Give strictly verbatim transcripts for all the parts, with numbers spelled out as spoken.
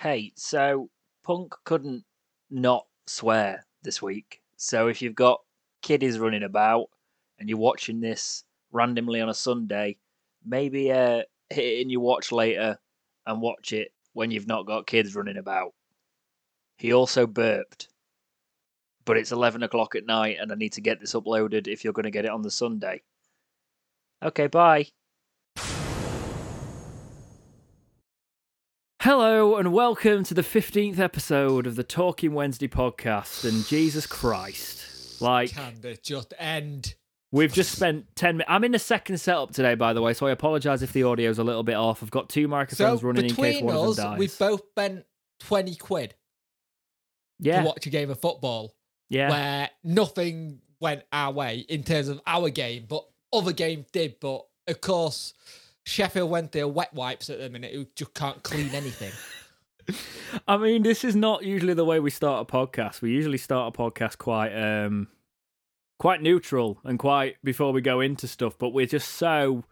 Hey, so Punk couldn't not swear this week. So if you've got kiddies running about and you're watching this randomly on a Sunday, maybe uh, hit it in your watch later and watch it when you've not got kids running about. He also burped. But it's eleven o'clock at night and I need to get this uploaded if you're going to get it on the Sunday. Okay, bye. Hello and welcome to the fifteenth episode of the Talking Wednesday podcast. And Jesus Christ, like, can it just end? We've just spent ten minutes. I'm in a second setup today, by the way, so I apologise if the audio's a little bit off. I've got two microphones so running in case one us, of them dies. We've both spent twenty quid yeah. to watch a game of football yeah. where nothing went our way in terms of our game, but other games did. But of course, Sheffield Wednesday are wet wipes at the minute who just can't clean anything. I mean, this is not usually the way we start a podcast. We usually start a podcast quite um, quite neutral and quite before we go into stuff, but we're just so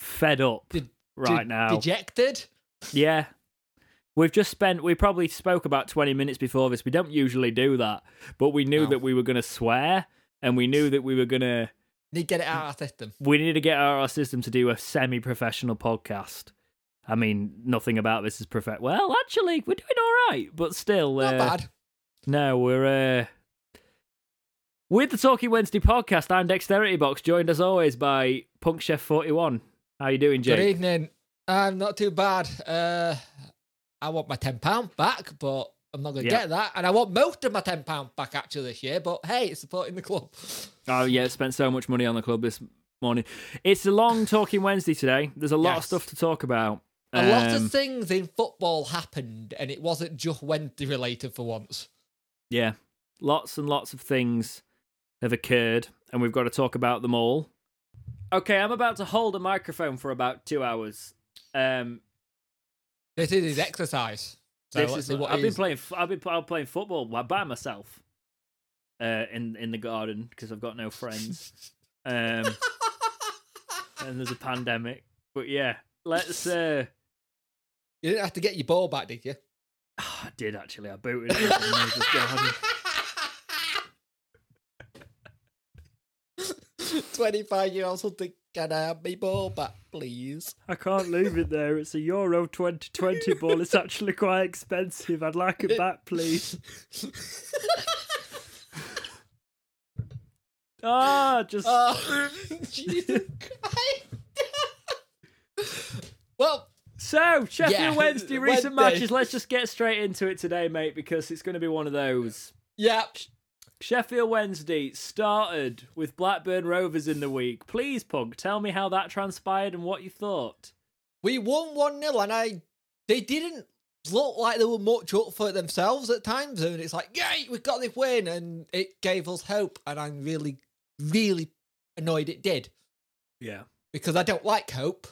fed up de- right de- now. Dejected? Yeah. We've just spent, we probably spoke about twenty minutes before this. We don't usually do that, but we knew no. that we were going to swear and we knew that we were going to Need to get it out of our system. We need to get out of our system to do a semi-professional podcast. I mean, nothing about this is perfect. Well, actually, we're doing all right, but still, not uh, bad. No, we're uh, with the Talking Wednesday podcast. I'm Dexterity Box, joined as always by Punk Chef forty-one. How you doing, Jake? Good evening. I'm not too bad. Uh, I want my ten pound back, but I'm not going to yep. get that. And I want most of my ten pounds back actually this year, but hey, it's supporting the club. Oh yeah, spent so much money on the club this morning. It's a long Talking Wednesday today. There's a lot yes. of stuff to talk about. A um, lot of things in football happened and it wasn't just Wednesday related for once. Yeah, lots and lots of things have occurred and we've got to talk about them all. Okay, I'm about to hold a microphone for about two hours. Um, this is his exercise. So this is, what I've been is. playing. I've been playing football by myself uh, in in the garden because I've got no friends, um, and there's a pandemic. But yeah, let's. Uh... You didn't have to get your ball back, did you? Oh, I did actually. I booted it. I twenty-five year olds will think, can I have my ball back, please? I can't leave it there. It's a Euro twenty twenty ball. It's actually quite expensive. I'd like it back, please. Ah, just. Oh, Jesus Christ. Well. So, Sheffield yeah, Wednesday, recent Wednesday. matches. Let's just get straight into it today, mate, because it's going to be one of those. Yep. Sheffield Wednesday started with Blackburn Rovers in the week. Please, Pug, tell me how that transpired and what you thought. We won one nil and I they didn't look like they were much up for it themselves at times. And it's like, yay, we got this win. And it gave us hope. And I'm really, really annoyed it did. Yeah. Because I don't like hope.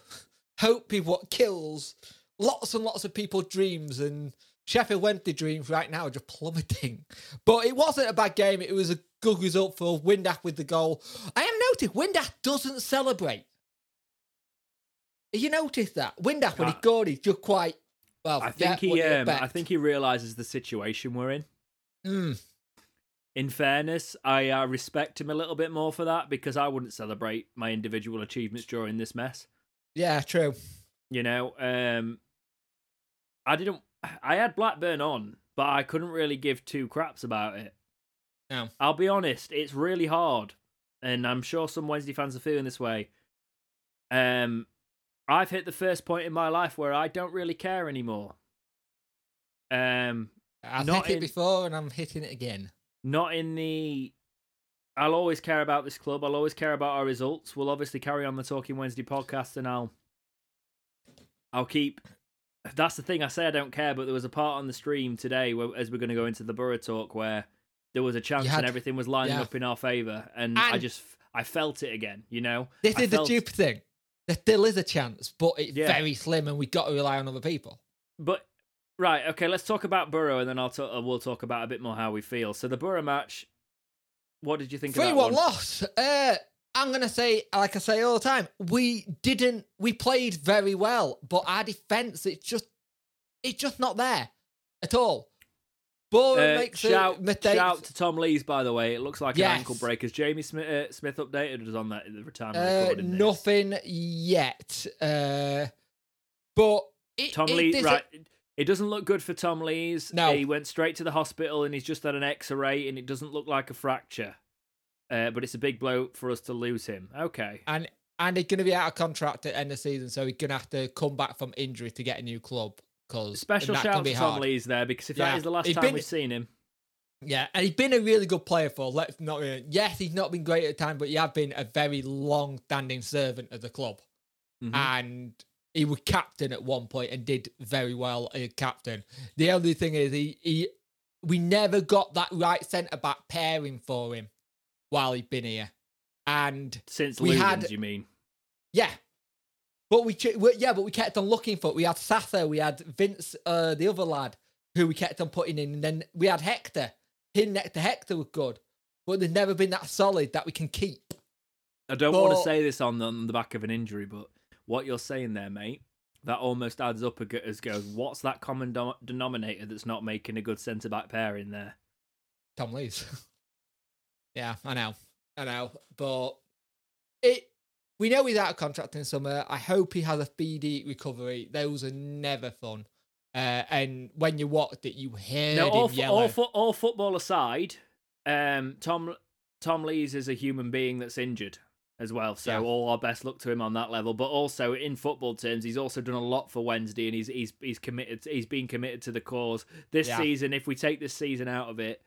Hope is what kills lots and lots of people's dreams and Sheffield Wednesday dreams right now are just plummeting. But it wasn't a bad game. It was a good result for Windass with the goal. I have noticed Windass doesn't celebrate. Have you noticed that? Windass, when he scored, he's just quite, well, I think yeah, he, um, I think he realises the situation we're in. Mm. In fairness, I uh, respect him a little bit more for that because I wouldn't celebrate my individual achievements during this mess. Yeah, true. You know, um, I didn't... I had Blackburn on, but I couldn't really give two craps about it. No. I'll be honest, it's really hard, and I'm sure some Wednesday fans are feeling this way. Um, I've hit the first point in my life where I don't really care anymore. Um, I've hit in, it before, and I'm hitting it again. Not in the... I'll always care about this club. I'll always care about our results. We'll obviously carry on the Talking Wednesday podcast, and I'll, I'll keep... That's the thing, I say I don't care, but there was a part on the stream today where, as we're going to go into the Borough talk where there was a chance had, and everything was lining yeah. up in our favour, and, and I just, I felt it again, you know? This I is felt... the stupid thing. There still is a chance, but it's yeah. very slim and we've got to rely on other people. But, right, okay, let's talk about Borough and then I'll talk, we'll talk about a bit more how we feel. So the Borough match, what did you think Three of that one? three one loss. Uh... I'm going to say, like I say all the time, we didn't, we played very well, but our defence, it's just, it's just not there. at all. Boring uh, makes shout, a shout to Tom Lees, by the way. It looks like yes. an ankle break. Has Jamie Smith, uh, Smith updated us on that at the time? Uh, nothing this? yet. Uh, but it, Tom it, Lees, right? A... It doesn't look good for Tom Lees. No, he went straight to the hospital and he's just had an X-ray and it doesn't look like a fracture. Uh, but it's a big blow for us to lose him. Okay, and and he's going to be out of contract at the end of the season, so he's going to have to come back from injury to get a new club. Cause special shout out to Tom Lees there, because if yeah. that is the last he's time been, we've seen him. Yeah, and he's been a really good player for, let's not really, yes, he's not been great at the time, but he has been a very long-standing servant of the club. Mm-hmm. And he was captain at one point and did very well as captain. The only thing is, he, he we never got that right centre-back pairing for him while he'd been here. And Since Luton, you mean? Yeah. But we, yeah, but we kept on looking for it. We had Sasa, we had Vince, uh, the other lad, who we kept on putting in. And then we had Hector. Him next to Hector was good. But there's never been that solid that we can keep. I don't but... want to say this on the, on the back of an injury, but what you're saying there, mate, that almost adds up as goes, what's that common do- denominator that's not making a good centre-back pairing there? Tom Lees. Yeah, I know. I know. But it... We know he's out of contract in summer. I hope he has a speedy recovery. Those are never fun. Uh, and when you watched it, you heard no, all him yellow. All, fo- all football aside, um, Tom Tom Lees is a human being that's injured as well. So yeah. all our best luck to him on that level. But also in football terms, he's also done a lot for Wednesday, and he's he's he's committed. He's been committed to the cause this yeah. season. If we take this season out of it,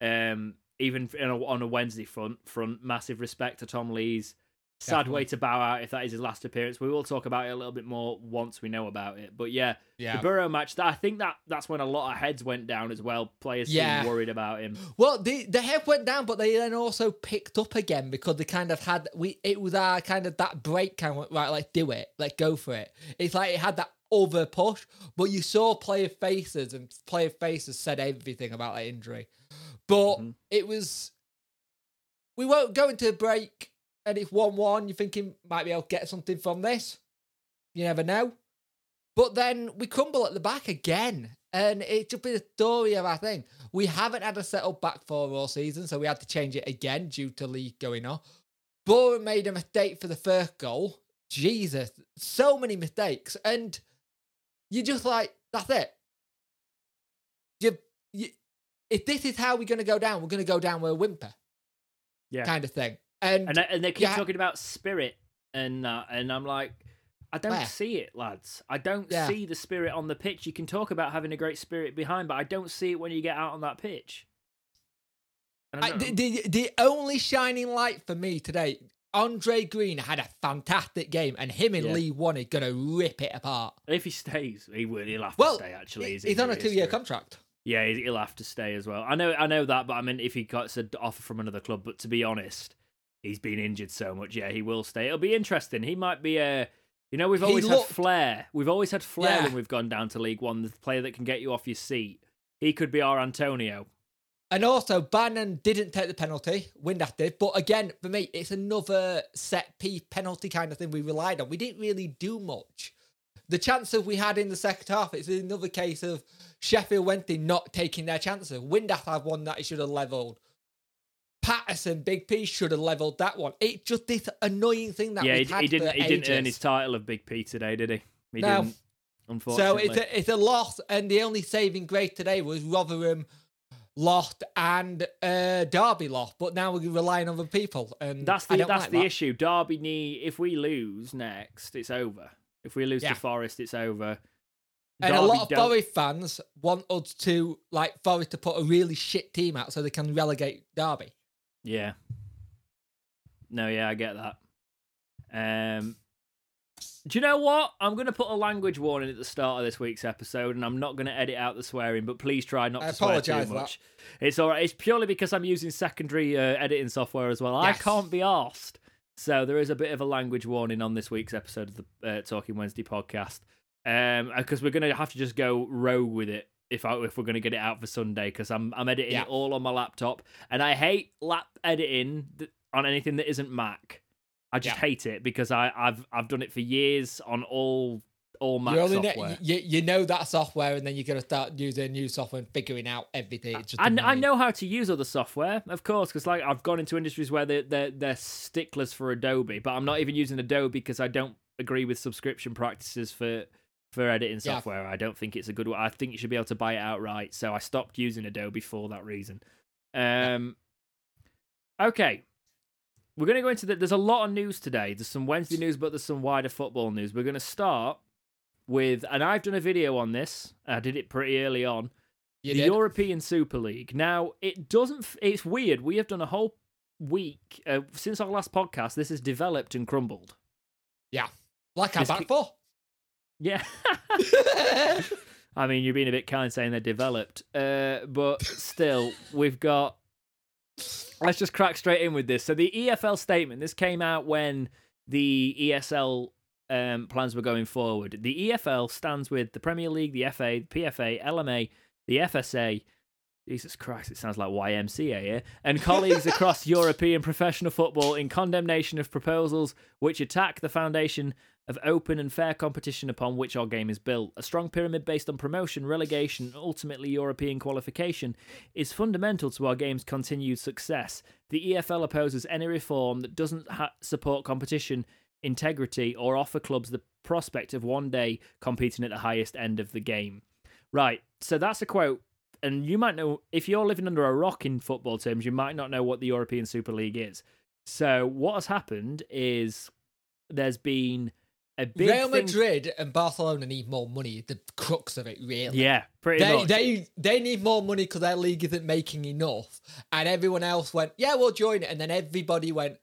um, even in a, on a Wednesday front, front, massive respect to Tom Lees. Sad Definitely. way to bow out if that is his last appearance. We will talk about it a little bit more once we know about it. But yeah, yeah. the Borough match, that, I think that, that's when a lot of heads went down as well. Players yeah. seemed worried about him. Well, the, the head went down, but they then also picked up again because they kind of had... we. It was our kind of that break kind of, right, like, do it. Like, go for it. It's like it had that other push, but you saw player faces, and player faces said everything about that injury. But mm-hmm. it was... We won't go into a break... And it's one one, you're thinking, might be able to get something from this. You never know. But then we crumble at the back again. And it's just been the story of our thing. We haven't had a settled back four all season, so we had to change it again due to league going on. Bora made a mistake for the first goal. Jesus, so many mistakes. And you're just like, that's it. You, you, if this is how we're going to go down, we're going to go down with a whimper. Yeah. Kind of thing. And, and and they keep yeah. talking about spirit and uh, and I'm like, I don't Where? see it, lads. I don't yeah. see the spirit on the pitch. You can talk about having a great spirit behind, but I don't see it when you get out on that pitch. I I, the, the, the only shining light for me today, Andre Green had a fantastic game, and him and yeah. Lee Warnock are going to rip it apart. If he stays, he will. He'll have to well, stay, actually. He's, he's on a two-year contract. Yeah, he'll have to stay as well. I know, I know that, but I mean, if he gets an offer from another club, but to be honest... He's been injured so much. Yeah, he will stay. It'll be interesting. He might be a... You know, we've always he had looked... flair. We've always had flair yeah. when we've gone down to League One, the player that can get you off your seat. He could be our Antonio. And also, Bannon didn't take the penalty. Windass did. But again, for me, it's another set-piece penalty kind of thing we relied on. We didn't really do much. The chances we had in the second half, it's another case of Sheffield Wednesday not taking their chances. Windass had one that he should have levelled. Patterson, Big P, should have levelled that one. It's just this annoying thing that yeah, we had he didn't. For he ages. didn't earn his title of Big P today, did he? He no. didn't. Unfortunately, so it's a, it's a loss, and the only saving grace today was Rotherham lost and uh, Derby lost. But now we're relying on the people, and that's the I don't that's like the that. issue. Derby need if we lose next, it's over. If we lose yeah. to Forrest, it's over. And Derby a lot of don't... Forest fans want us to like Forest to put a really shit team out so they can relegate Derby. Yeah. No, yeah, I get that. Um, do you know what? I'm going to put a language warning at the start of this week's episode, and I'm not going to edit out the swearing, but please try not I to swear too much. That. It's all right. It's purely because I'm using secondary uh, editing software as well. Yes. I can't be arsed. So there is a bit of a language warning on this week's episode of the uh, Talking Wednesday podcast, because um, we're going to have to just go row with it. If I, if we're going to get it out for Sunday, because I'm I'm editing yeah. it all on my laptop, and I hate lap editing on anything that isn't Mac. I just yeah. hate it because I I've I've done it for years on all all Mac software. Ne- you, you know that software, and then you're going to start using new software and figuring out everything. It's just I, I know how to use other software, of course, because like I've gone into industries where they're, they're, they're sticklers for Adobe, but I'm not even using Adobe because I don't agree with subscription practices for, for editing software. Yeah. I don't think it's a good one. I think you should be able to buy it outright, so I stopped using Adobe for that reason. Um, yeah. Okay. We're going to go into the... There's a lot of news today. There's some Wednesday news, but there's some wider football news. We're going to start with... And I've done a video on this. I did it pretty early on. You the did. European Super League. Now, it doesn't... It's weird. We have done a whole week... Uh, since our last podcast, this has developed and crumbled. Yeah. Like I'm this back ki- for. Yeah. I mean, you're being a bit kind saying they're developed. Uh, but still, we've got... Let's just crack straight in with this. So the E F L statement, this came out when the E S L um, plans were going forward. The E F L stands with the Premier League, the F A, the P F A, L M A, the F S A, Jesus Christ, it sounds like Y M C A here, and colleagues across European professional football in condemnation of proposals which attack the foundation of open and fair competition upon which our game is built. A strong pyramid based on promotion, relegation, and ultimately European qualification is fundamental to our game's continued success. The E F L opposes any reform that doesn't ha- support competition, integrity, or offer clubs the prospect of one day competing at the highest end of the game. Right, so that's a quote, and you might know, if you're living under a rock in football terms, you might not know what the European Super League is. So what has happened is there's been... Real Madrid thing... and Barcelona need more money. The crux of it, really. Yeah, pretty they, much. They they need more money because their league isn't making enough. And everyone else went, yeah, we'll join it. And then everybody went,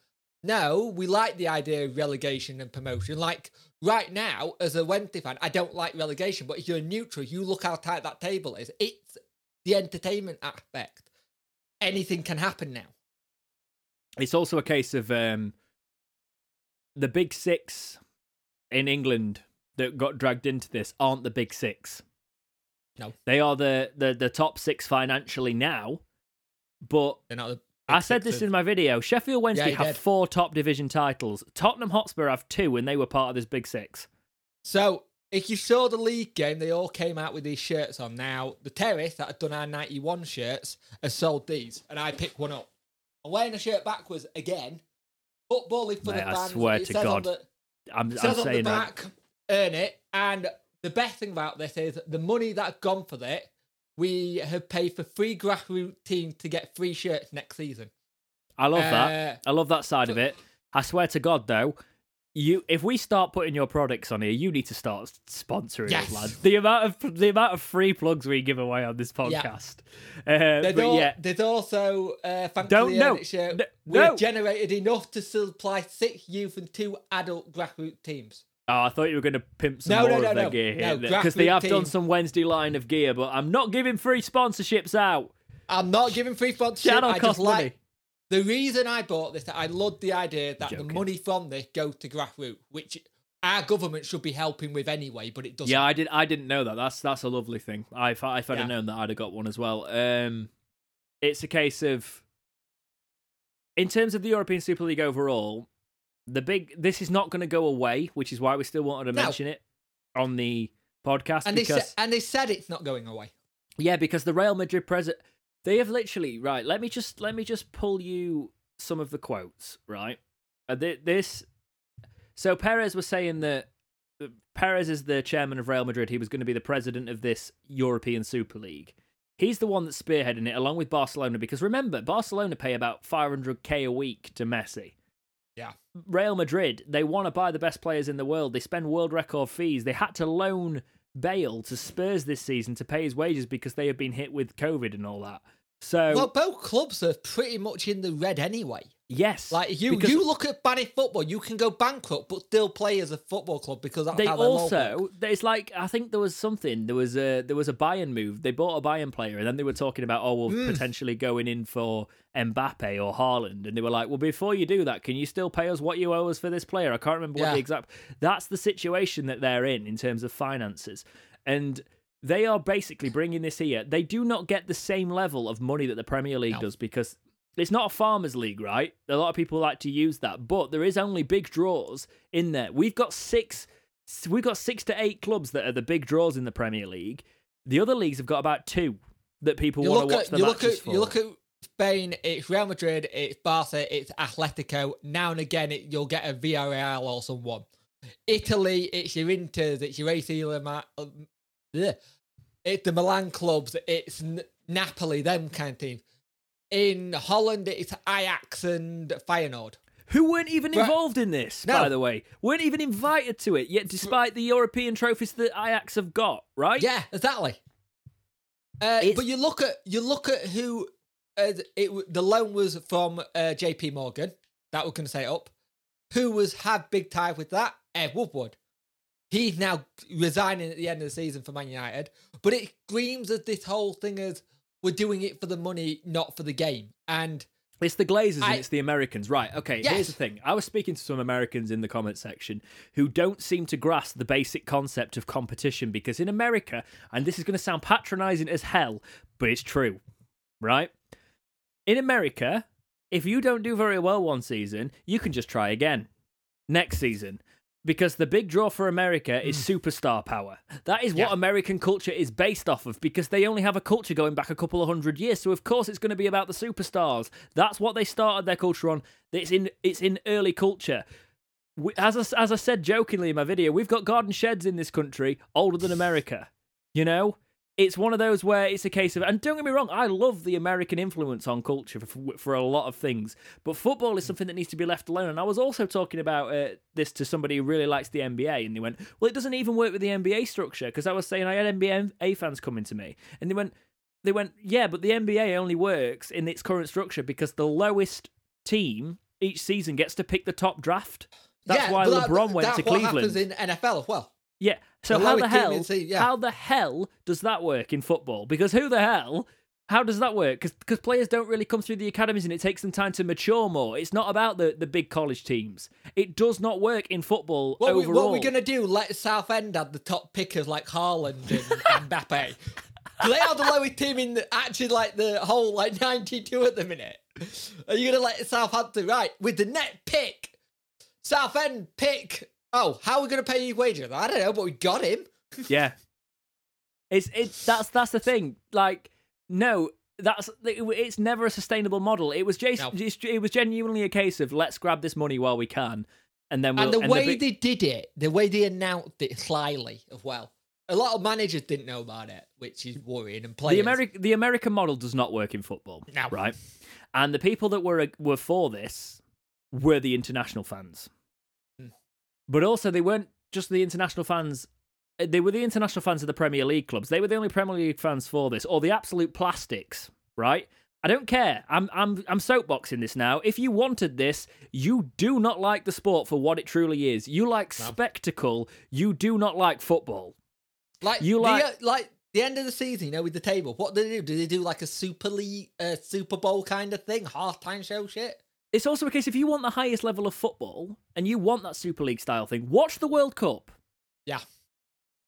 no, we like the idea of relegation and promotion. Like, right now, as a Wednesday fan, I don't like relegation. But if you're neutral, you look how tight that table is. It's the entertainment aspect. Anything can happen now. It's also a case of um, the big six... in England that got dragged into this aren't the big six. No. They are the, the, the top six financially now, but the I said this of... in my video, Sheffield Wednesday yeah, have did. four top division titles. Tottenham Hotspur have two, and they were part of this big six. So, if you saw the league game, they all came out with these shirts on. Now, the Terrace that had done our ninety-one shirts has sold these, and I picked one up. I'm wearing a shirt backwards again. Football is for Mate, the fans. I swear it to God. I'm, it says I'm saying on the back, that. Earn it. And the best thing about this is the money that's gone for it, we have paid for three grassroots teams to get free shirts next season. I love uh, that. I love that side so, of it. I swear to God, though, you if we start putting your products on here, you need to start sponsoring yes. us, lads. The amount of the amount of free plugs we give away on this podcast. Yeah. Uh, there's, all, yeah. there's also uh, thankfully Don't, no, show, no, we no. generated enough to supply six youth and two adult grassroots teams. Oh, I thought you were going to pimp some no, more no, no, of their no, gear here because no, they have team. done some Wednesday line of gear. But I'm not giving free sponsorships out. I'm not giving free sponsorships. That'll I cost just money. Like, The reason I bought this, I loved the idea that the money from this goes to grassroots, which our government should be helping with anyway, but it doesn't. Yeah, I did. I didn't know that. That's that's a lovely thing. If, if I'd yeah. have known that, I'd have got one as well. Um, it's a case of, in terms of the European Super League overall, the big this is not going to go away, which is why we still wanted to no. mention it on the podcast. And because, they sa- and they said it's not going away. Yeah, because the Real Madrid president. They have literally, right, let me just let me just pull you some of the quotes, right? This, so Perez was saying that, Perez is the chairman of Real Madrid. He was going to be the president of this European Super League. He's the one that's spearheading it along with Barcelona because remember, Barcelona pay about five hundred k a week to Messi. Yeah. Real Madrid, they want to buy the best players in the world. They spend world record fees. They had to loan Bale to Spurs this season to pay his wages because they have been hit with COVID and all that. So, well, both clubs are pretty much in the red anyway. Yes, like you, because you look at Spanish football, you can go bankrupt but still play as a football club because that's they how also. It's like I think there was something. There was a there was a Bayern move. They bought a Bayern player and then they were talking about oh, we're mm. potentially going in for Mbappe or Haaland, and they were like, well, before you do that, can you still pay us what you owe us for this player? I can't remember yeah. what the exact. That's the situation that they're in in terms of finances, and. They are basically bringing this here. They do not get the same level of money that the Premier League no. does because it's not a farmers' league, right? A lot of people like to use that, but there is only big draws in there. We've got six So we've got six to eight clubs that are the big draws in the Premier League. The other leagues have got about two that people you want to watch at, the you matches look at, for. You look at Spain, it's Real Madrid, it's Barca, it's Atletico. Now and again, it, you'll get a Villarreal or someone. Italy, it's your Inters, it's your A C Milan, it's the Milan clubs, it's N- Napoli, them kind of teams. In Holland, it's Ajax and Feyenoord. Who weren't even involved in this, no. by the way. Weren't even invited to it, yet despite the European trophies that Ajax have got, right? Yeah, exactly. Uh, but you look at you look at who... Uh, it, the loan was from uh, J P Morgan. That was going to set it up. Who was had big ties with that? Ed Woodward. He's now resigning at the end of the season for Man United. But it screams as this whole thing as we're doing it for the money, not for the game. And... It's the Glazers I, and it's the Americans. Right, okay, yes. Here's the thing. I was speaking to some Americans in the comment section who don't seem to grasp the basic concept of competition because in America, and this is going to sound patronising as hell, but it's true, right? In America, if you don't do very well one season, you can just try again next season because the big draw for America is mm. superstar power. That is what yeah. American culture is based off of because they only have a culture going back a couple of hundred years. So, of course, it's going to be about the superstars. That's what they started their culture on. It's in it's in early culture. We, as, I, as I said jokingly in my video, we've got garden sheds in this country older than America, you know? It's one of those where it's a case of, and don't get me wrong, I love the American influence on culture for, for a lot of things, but football is something that needs to be left alone. And I was also talking about uh, this to somebody who really likes the N B A, and they went, well, it doesn't even work with the N B A structure, because I was saying I had N B A fans coming to me, and they went, they went, yeah, but the N B A only works in its current structure because the lowest team each season gets to pick the top draft. That's yeah, why LeBron that, went to Cleveland. That's what happens in N F L as well. Yeah, so how the hell team, yeah. how the hell does that work in football? Because who the hell, how does that work? Because players don't really come through the academies and it takes them time to mature more. It's not about the, the big college teams. It does not work in football what overall. We, what are we going to do? Let Southend have the top pickers like Haaland and Mbappe? They are the lowest team in the, actually like the whole like ninety-two at the minute. Are you going to let Southampton, right, with the net pick, Southend pick... Oh, how are we going to pay you wages? I don't know, but we got him. Yeah, it's it's that's that's the thing. Like, no, that's it's never a sustainable model. It was just, no. just it was genuinely a case of let's grab this money while we can, and then we'll, and the and way the big... they did it, the way they announced it slyly as well. A lot of managers didn't know about it, which is worrying. And players, the American the American model does not work in football. No, right, and the people that were were for this were the international fans. But also, they weren't just the international fans. They were the international fans of the Premier League clubs. They were the only Premier League fans for this, or the absolute plastics, right? I don't care. I'm I'm I'm soapboxing this now. If you wanted this, you do not like the sport for what it truly is. You like no. spectacle. You do not like football. Like you like the, like the end of the season, you know, with the table. What do they do? Do they do like a Super League, uh, Super Bowl kind of thing, halftime show shit? It's also a case, if you want the highest level of football and you want that Super League style thing, watch the World Cup. Yeah.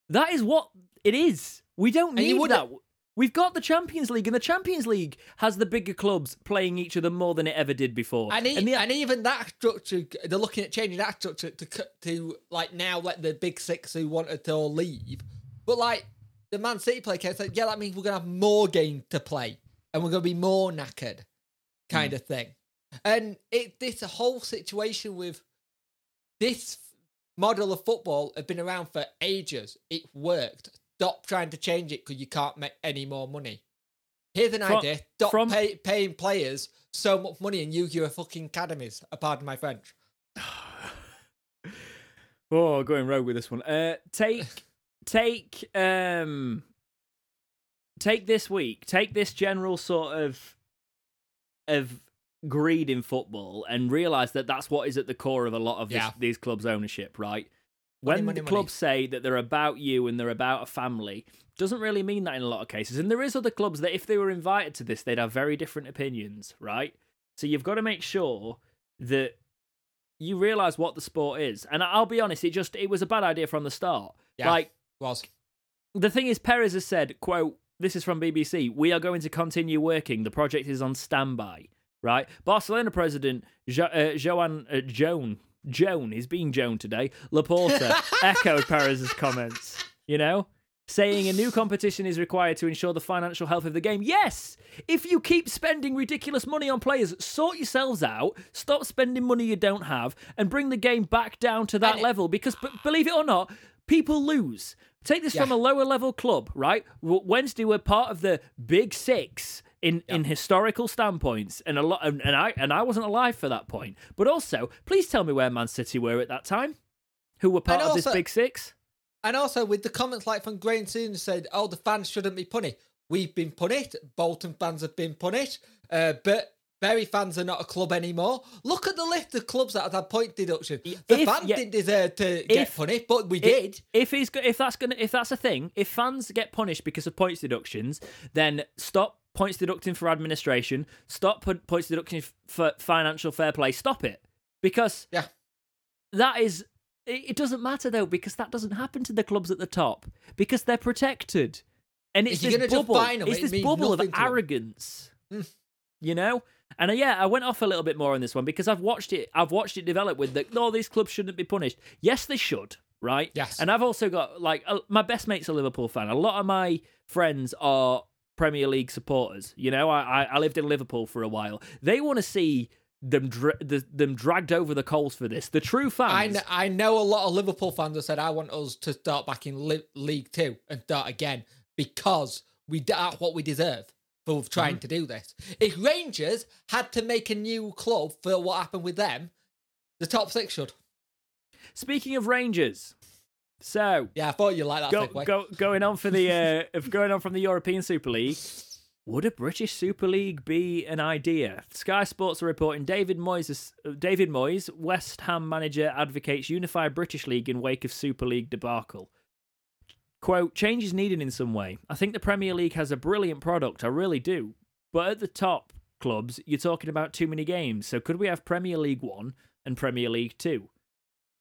That is what it is. We don't and need that. We've got the Champions League, and the Champions League has the bigger clubs playing each other more than it ever did before. And, e- and, the... and even that structure, they're looking at changing that structure to, to, to like, now let the big six who wanted to all leave. But, like, the Man City play case, like, yeah, that means we're going to have more games to play and we're going to be more knackered kind mm. of thing. And it this whole situation with this model of football have been around for ages. It worked. Stop trying to change it because you can't make any more money. Here's an from, idea. Stop from... pay, paying players so much money and use your fucking academies. Pardon my French. Oh, going rogue with this one. Uh, take, take, um, take this week. Take this general sort of of. greed in football and realise that that's what is at the core of a lot of this, yeah. these clubs' ownership, right? When money, money, the clubs money. say that they're about you and they're about a family, doesn't really mean that in a lot of cases. And there is other clubs that if they were invited to this, they'd have very different opinions, right? So you've got to make sure that you realise what the sport is. And I'll be honest, it just it was a bad idea from the start. Yeah, like, was. The thing is, Perez has said, quote, this is from B B C, we are going to continue working. The project is on standby. Right, Barcelona president jo- uh, Joan uh, Joan Joan is being Joan today. Laporta echoed Perez's comments. You know, saying a new competition is required to ensure the financial health of the game. Yes, if you keep spending ridiculous money on players, sort yourselves out, stop spending money you don't have, and bring the game back down to that and level. Because b- believe it or not, people lose. Take this yeah. from a lower level club, right? Wednesday were part of the Big Six in, yep. in historical standpoints, and a lot. And, and I and I wasn't alive for that point. But also, please tell me where Man City were at that time, who were part and of also, this Big Six. And also, with the comments like from Graham Soon said, "Oh, the fans shouldn't be punished." We've been punished. Bolton fans have been punished. Uh, but Bury fans are not a club anymore. Look at the list of clubs that have had point deduction. The if, fans yeah, didn't deserve to if, get punished, but we if, did. If he's if that's gonna if that's a thing, if fans get punished because of points deductions, then stop points deducting for administration. Stop points deducting for financial fair play. Stop it, because yeah, that is. It doesn't matter though, because that doesn't happen to the clubs at the top because they're protected, and it's this bubble. Final, it's it this bubble of arrogance, mm. you know. And uh, yeah, I went off a little bit more on this one because I've watched it. I've watched it develop with that. No, these clubs shouldn't be punished. Yes, they should, right? Yes. And I've also got like uh, my best mate's a Liverpool fan. A lot of my friends are Premier League supporters. You know, I I, I lived in Liverpool for a while. They want to see them dra- the, them dragged over the coals for this. The true fans. I know, I know a lot of Liverpool fans that said I want us to start back in li- League Two and start again because we that's what we deserve. For trying mm. to do this. If Rangers had to make a new club for what happened with them, the top six should. Speaking of Rangers, so yeah, I thought you liked that. Go, go, going on for the uh, of going on from the European Super League, would a British Super League be an idea? Sky Sports are reporting David Moyes, David Moyes, West Ham manager, advocates unified British League in wake of Super League debacle. Quote, change is needed in some way. I think the Premier League has a brilliant product, I really do. But at the top clubs, you're talking about too many games. So could we have Premier League one and Premier League two?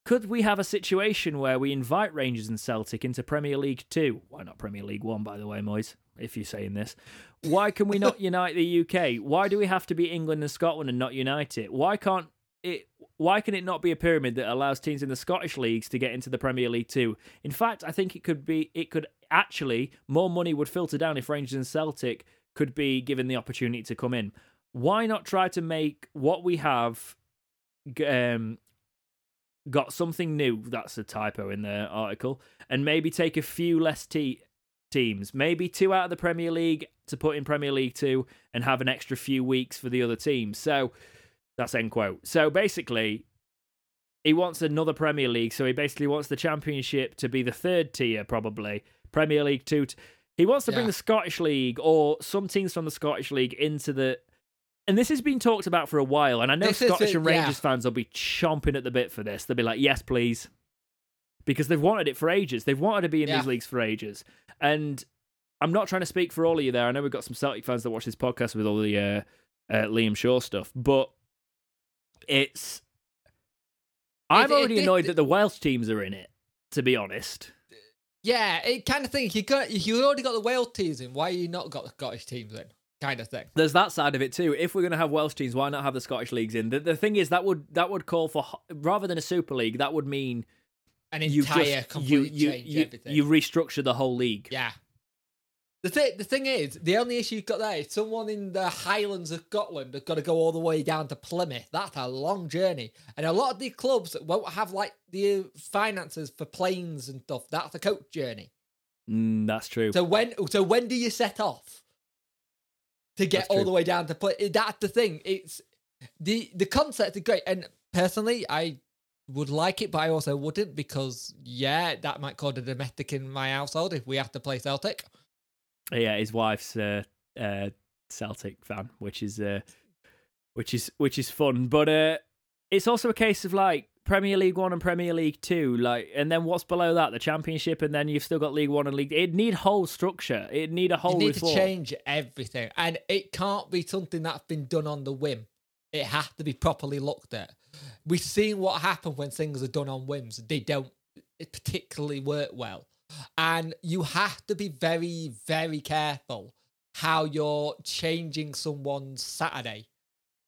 Could we have a situation where we invite Rangers and Celtic into Premier League two? Why not Premier League one, by the way, Moyes, if you're saying this? Why can we not unite the U K? Why do we have to be England and Scotland and not unite it? Why can't It, why can it not be a pyramid that allows teams in the Scottish leagues to get into the Premier League too? In fact, I think it could be, it could actually, more money would filter down if Rangers and Celtic could be given the opportunity to come in. Why not try to make what we have um, got something new? That's a typo in the article. And maybe take a few less te- teams, maybe two out of the Premier League to put in Premier League two and have an extra few weeks for the other teams. So, that's end quote. So basically, he wants another Premier League. So he basically wants the Championship to be the third tier, probably. Premier League two. T- he wants to yeah. bring the Scottish League or some teams from the Scottish League into the... And this has been talked about for a while. And I know this Scottish is, and Rangers yeah. fans will be chomping at the bit for this. They'll be like, yes, please. Because they've wanted it for ages. They've wanted to be in yeah. these leagues for ages. And I'm not trying to speak for all of you there. I know we've got some Celtic fans that watch this podcast with all the uh, uh, Liam Shaw stuff. But... It's. I'm it, already it, it, annoyed it, that the Welsh teams are in it. To be honest. Yeah, it kind of thing. You got you already got the Wales teams in. Why are you not got the Scottish teams in? Kind of thing. There's that side of it too. If we're going to have Welsh teams, why not have the Scottish leagues in? The, the thing is that would that would call for rather than a Super League, that would mean an entire just, complete you, you, change you, everything. You restructure the whole league. Yeah. The thing, the thing is, the only issue you've got there is someone in the Highlands of Scotland has got to go all the way down to Plymouth. That's a long journey. And a lot of the clubs won't have, like, the finances for planes and stuff. That's a coach journey. Mm, that's true. So when so when do you set off to get that's all true. the way down to Plymouth? That's the thing. It's the, the concept is great. And personally, I would like it, but I also wouldn't because, yeah, that might cause a domestic in my household if we have to play Celtic. Yeah, his wife's a uh, uh, Celtic fan, which is uh, which is which is fun. But uh, it's also a case of like Premier League One and Premier League Two, like, and then what's below that, the Championship, and then you've still got League One and League. It'd need whole structure. It'd need a whole. You need reform. to change everything, and it can't be something that's been done on the whim. It has to be properly looked at. We've seen what happens when things are done on whims; they don't particularly work well. And you have to be very, very careful how you're changing someone's Saturday,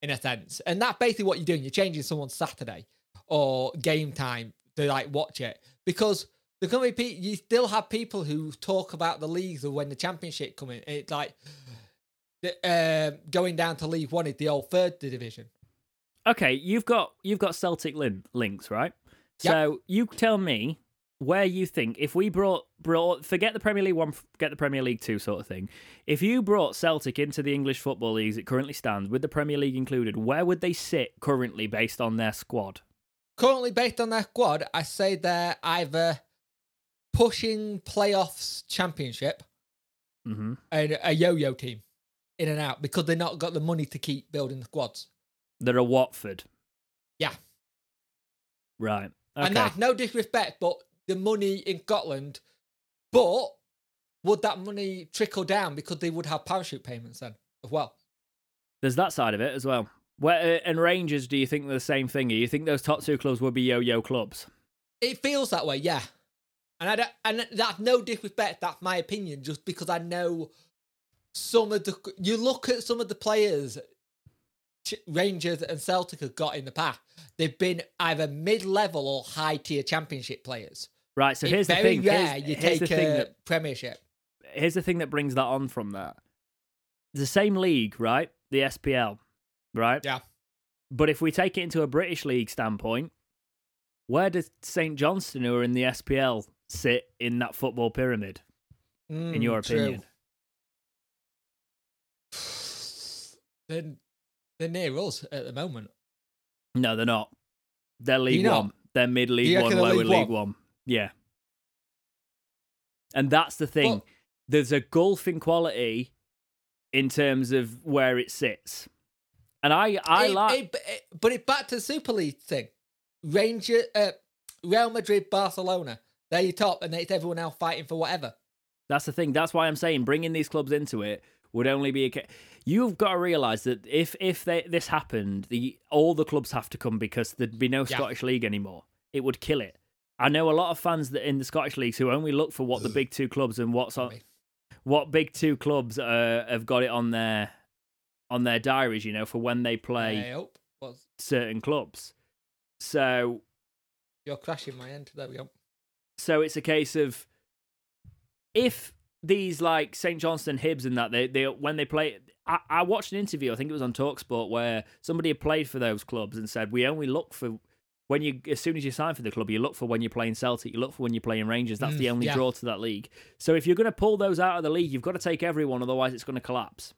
in a sense. And that's basically what you're doing. You're changing someone's Saturday. or game time to like watch it, because there can be people, you still have people who talk about the leagues or when the championship coming. It's like uh, going down to League One is the old third division. Okay, you've got you've got Celtic lin- links, right? Yep. So you tell me where you think, if we brought brought forget the Premier League One, forget the Premier League Two sort of thing. If you brought Celtic into the English football league as it currently stands, with the Premier League included, where would they sit currently based on their squad? Currently based on their squad, I say they're either pushing playoffs, championship, mm-hmm. and a yo-yo team in and out, because they've not got the money to keep building the squads. They're a Watford. Yeah. Right. Okay. And that's no disrespect, but the money in Scotland, but would that money trickle down, because they would have parachute payments then as well? There's that side of it as well. Where, and Rangers, do you think the same thing? Do you think those top two clubs would be yo-yo clubs? It feels that way, yeah. And I don't, and that's no disrespect, that's my opinion, just because I know some of the... You look at some of the players Rangers and Celtic have got in the past. They've been either mid-level or high-tier championship players. Right, so it's here's the thing. Very rare here's, you here's take the thing a that, premiership. Here's the thing that brings that on from that. The same league, right? The S P L, right? Yeah. But if we take it into a British league standpoint, where does St Johnstone, who are in the S P L, sit in that football pyramid, mm, in your opinion? They're, they're near us at the moment. No, they're not. They're League One. Not? They're mid-League One, lower League, League One. Yeah. And that's the thing. But there's a gulf in quality in terms of where it sits. And I, I it, like... It, it, but it's back to the Super League thing. Ranger, uh, Real Madrid, Barcelona. They're your top, and it's everyone else fighting for whatever. That's the thing. That's why I'm saying bringing these clubs into it would only be... a. You've got to realise that if, if they, this happened, the all the clubs have to come, because there'd be no yeah. Scottish League anymore. It would kill it. I know a lot of fans that in the Scottish leagues who only look for what the big two clubs and what's on, what big two clubs uh, have got it on their on their diaries, you know, for when they play certain clubs. So you're crashing my end. There we go. So it's a case of if these like St Johnstone, Hibs, and that they they when they play. I, I watched an interview. I think it was on TalkSport, where somebody had played for those clubs and said, "We only look for." When you, as soon as you sign for the club, you look for when you're playing Celtic, you look for when you're playing Rangers. That's mm, the only yeah. draw to that league. So if you're going to pull those out of the league, you've got to take everyone, otherwise it's going to collapse.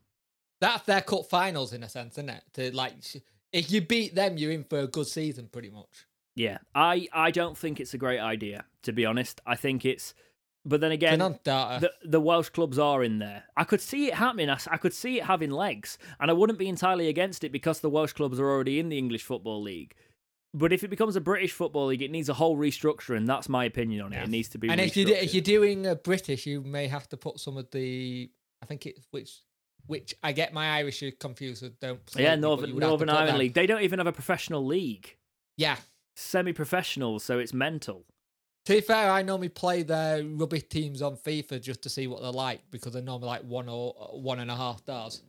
That's their cup finals in a sense, isn't it? To like, if you beat them, you're in for a good season, pretty much. Yeah, I, I don't think it's a great idea, to be honest. I think it's, but then again, the, the Welsh clubs are in there. I could see it happening. I, I could see it having legs, and I wouldn't be entirely against it, because the Welsh clubs are already in the English Football League. But if it becomes a British football league, it needs a whole restructure, and that's my opinion on it. Yes. It needs to be. And if, you do, if you're doing a British, you may have to put some of the. I think it's which, which I get my Irish confused with. Don't yeah, Northern Northern Ireland League. They don't even have a professional league. Yeah, semi-professional, so it's mental. To be fair, I normally play their rubbish teams on FIFA just to see what they're like, because they're normally like one or one and a half stars.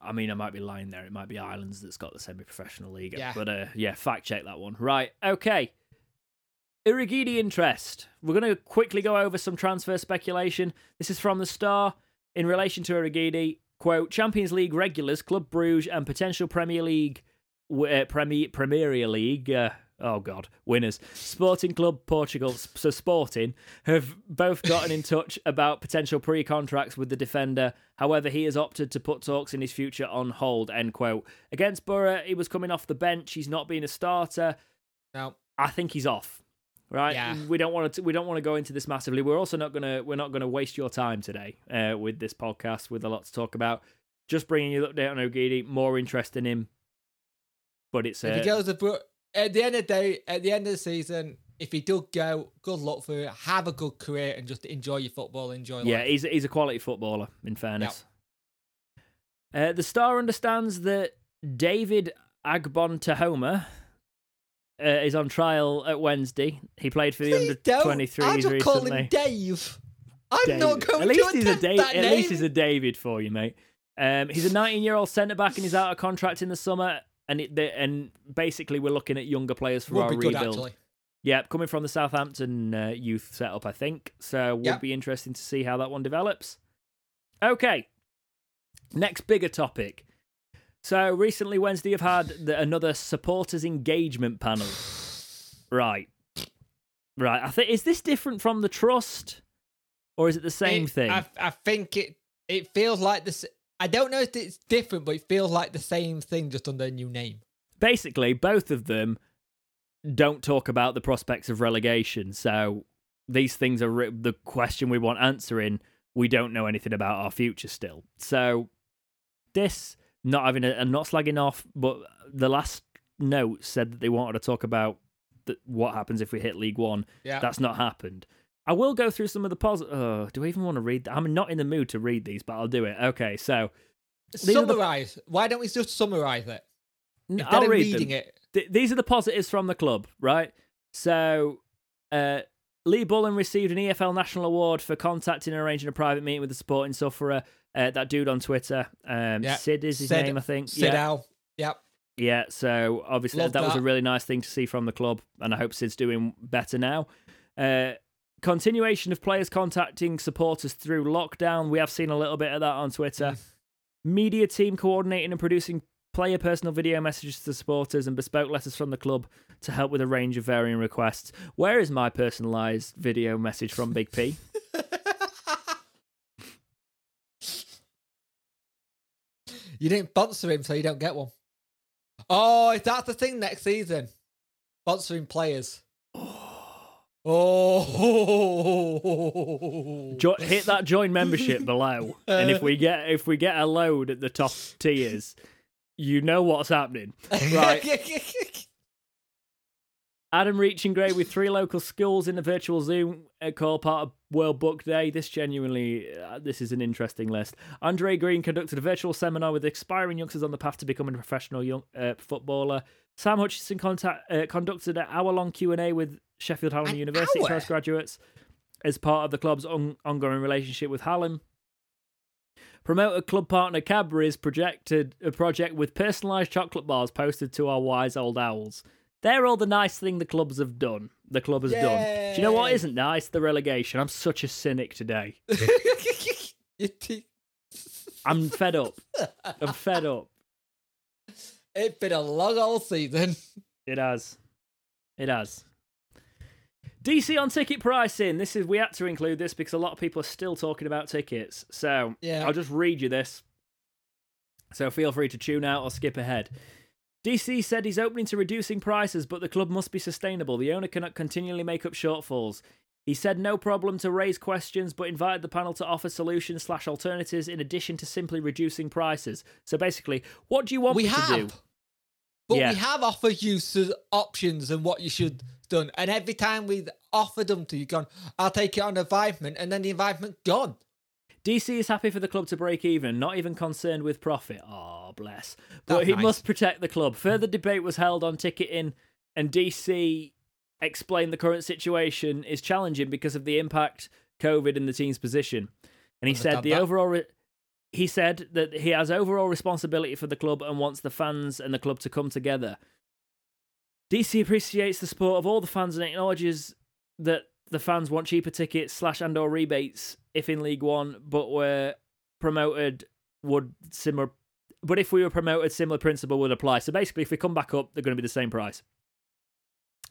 I mean, I might be lying there. It might be Ireland's that's got the semi-professional league. Yeah. But uh, yeah, fact check that one. Right, okay. Irrigidi interest. We're going to quickly go over some transfer speculation. This is from The Star. In relation to Irrigidi, quote, Champions League regulars, Club Brugge and potential Premier League, uh, Premier, Premier League, uh, oh God, winners, Sporting Club Portugal, so Sporting, have both gotten in touch about potential pre-contracts with the defender. However, he has opted to put talks in his future on hold, end quote. Against Borough, he was coming off the bench. He's not been a starter. No. I think he's off, right? Yeah. We don't want to, we don't want to go into this massively. We're also not going to, we're not going to waste your time today uh, with this podcast with a lot to talk about. Just bringing you an update on Ogidi, more interest in him. But it's... Uh, if he goes to Borough... At the end of the day, at the end of the season, if he does go, good luck for it. Have a good career and just enjoy your football. Enjoy life. Yeah, he's he's a quality footballer, in fairness. Yep. Uh, the Star understands that David Agbontohoma uh, is on trial at Wednesday. He played for the Please under twenty-threes recently. I just call him Dave. I'm Dave. not going at least to attempt a da- that at name. At least he's a David for you, mate. Um, he's a nineteen-year-old centre-back and he's out of contract in the summer. and it they, and basically we're looking at younger players for would our be good, rebuild. Actually. Yeah, coming from the Southampton uh, youth setup, I think. So would yep. be interesting to see how that one develops. Okay, next bigger topic. So recently, Wednesday have had the, another supporters engagement panel. Right, right. I think is this different from the trust, or is it the same it, thing? I, I think it. It feels like this. I don't know if it's different, but it feels like the same thing, just under a new name. Basically, both of them don't talk about the prospects of relegation. So these things are re- the question we want answering. We don't know anything about our future still. So this, not having a, I'm not slagging off, but the last note said that they wanted to talk about the, what happens if we hit League One. Yeah. That's not happened. I will go through some of the positive. Oh, do I even want to read that? I'm not in the mood to read these, but I'll do it. Okay, so summarize. The... Why don't we just summarize it? No, I'll read reading them. it. Th- these are the positives from the club, right? So, uh, Lee Bullen received an E F L National Award for contacting and arranging a private meeting with the supporting sufferer. Uh, that dude on Twitter, um, yeah. Sid is his Sid, name, I think. Sid yeah. Al. Yep. Yeah. So obviously that, that was a really nice thing to see from the club, and I hope Sid's doing better now. Uh, Continuation of players contacting supporters through lockdown. We have seen a little bit of that on Twitter. Mm. Media team coordinating and producing player personal video messages to supporters and bespoke letters from the club to help with a range of varying requests. Where is my personalised video message from Big P? You didn't sponsor him, so you don't get one. Oh, if that's the thing next season. Sponsoring players. Oh, jo- hit that join membership below, and if we get if we get a load at the top tiers, you know what's happening, right? Adam Reachingray with three local schools in a virtual Zoom call, part of World Book Day. This genuinely, uh, this is an interesting list. Andre Green conducted a virtual seminar with aspiring youngsters on the path to becoming a professional young uh, footballer. Sam Hutchinson contact, uh, conducted an hour-long Q and A with Sheffield Hallam University postgraduates as part of the club's on- ongoing relationship with Hallam. Promoter club partner Cadbury's projected a project with personalised chocolate bars posted to our wise old owls. They're all the nice thing the clubs have done. The club has Yay. done. Do you know what isn't nice? The relegation. I'm such a cynic today. I'm fed up. I'm fed up. It's been a long old season. It has. It has. D C on ticket pricing. This is we had to include this because a lot of people are still talking about tickets. So yeah. I'll just read you this. So feel free to tune out or skip ahead. D C said he's opening to reducing prices, but the club must be sustainable. The owner cannot continually make up shortfalls. He said no problem to raise questions, but invited the panel to offer solutions slash alternatives in addition to simply reducing prices. So basically, what do you want we me have, to do? But yeah. we have offered you options and what you should have done. And every time we've offered them to you, gone, I'll take it on environment, and then the environment gone. D C is happy for the club to break even, not even concerned with profit. Oh, bless. But That's he nice. must protect the club. Further debate was held on ticketing, and D C explained the current situation is challenging because of the impact COVID and the team's position. And he said the that. overall re- he said that he has overall responsibility for the club and wants the fans and the club to come together. D C appreciates the support of all the fans and acknowledges that the fans want cheaper tickets slash and or rebates if in League One, but were promoted would similar but if we were promoted similar principle would apply. So basically if we come back up, they're going to be the same price.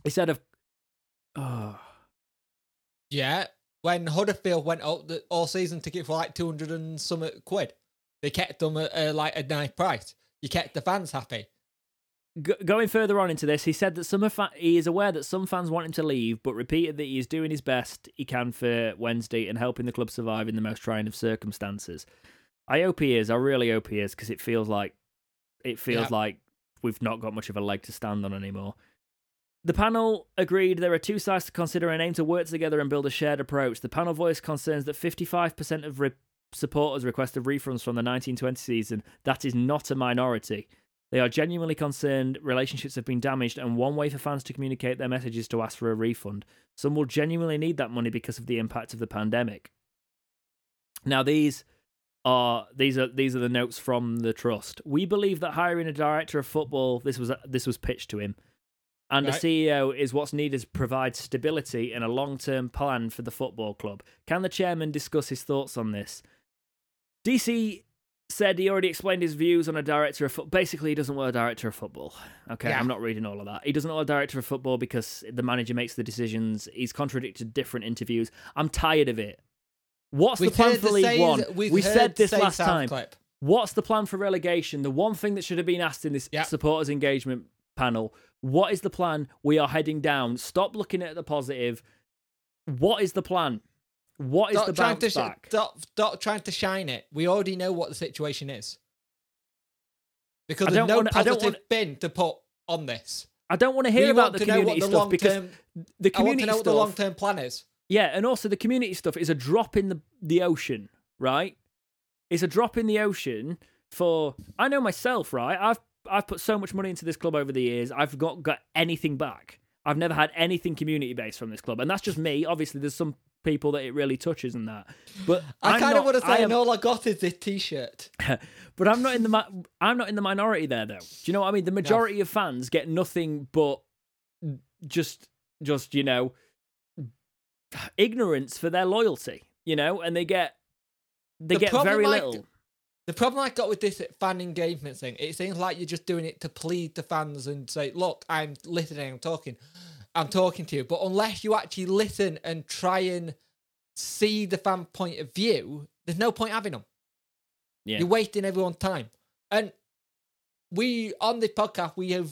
Instead of Oh. Yeah, when Huddersfield went up, the all season ticket for like two hundred and some quid. They kept them at uh, like a nice price. You kept the fans happy. Go- going further on into this, he said that some fa- he is aware that some fans want him to leave, but repeated that he is doing his best he can for Wednesday and helping the club survive in the most trying of circumstances. I hope he is. I really hope he is because it feels like it feels yeah. like we've not got much of a leg to stand on anymore. The panel agreed there are two sides to consider and aim to work together and build a shared approach. The panel voiced concerns that fifty-five percent of re- supporters requested refunds from the nineteen twenty season. That is not a minority. They are genuinely concerned relationships have been damaged and one way for fans to communicate their message is to ask for a refund. Some will genuinely need that money because of the impact of the pandemic. Now, these are these are these are the notes from the trust. We believe that hiring a director of football, this was this was pitched to him, and right. the C E O is what's needed to provide stability and a long-term plan for the football club. Can the chairman discuss his thoughts on this? D C said he already explained his views on a director of football. Basically, he doesn't want a director of football. Okay, yeah. I'm not reading all of that. He doesn't want a director of football because the manager makes the decisions. He's contradicted different interviews. I'm tired of it. What's we've the plan for the League same, One? We said this last time. Clip. What's the plan for relegation? The one thing that should have been asked in this yep. supporters engagement panel. What is the plan? We are heading down. Stop looking at the positive. What is the plan? What is stop the bounce sh- back? Stop, stop trying to shine it. We already know what the situation is. Because there's no wanna, positive wanna, bin to put on this. I don't want to hear we about the community the stuff because the community I want to know stuff, what the long-term plan is. Yeah, and also the community stuff is a drop in the, the ocean, right? It's a drop in the ocean for... I know myself, right? I've I've put so much money into this club over the years. I've not got anything back. I've never had anything community-based from this club. And that's just me. Obviously, there's some people that it really touches and that. But I kind of want to say, I am, and all I got is this T-shirt. But I'm not in the I'm not in the minority there, though. Do you know what I mean? The majority no. of fans get nothing but just just you know ignorance for their loyalty, you know, and they get they the get very I, little. The problem I got with this fan engagement thing, it seems like you're just doing it to plead the fans and say, "Look, I'm listening, I'm talking." I'm talking to you, but unless you actually listen and try and see the fan point of view, there's no point having them. Yeah. You're wasting everyone's time. And we, on this podcast, we have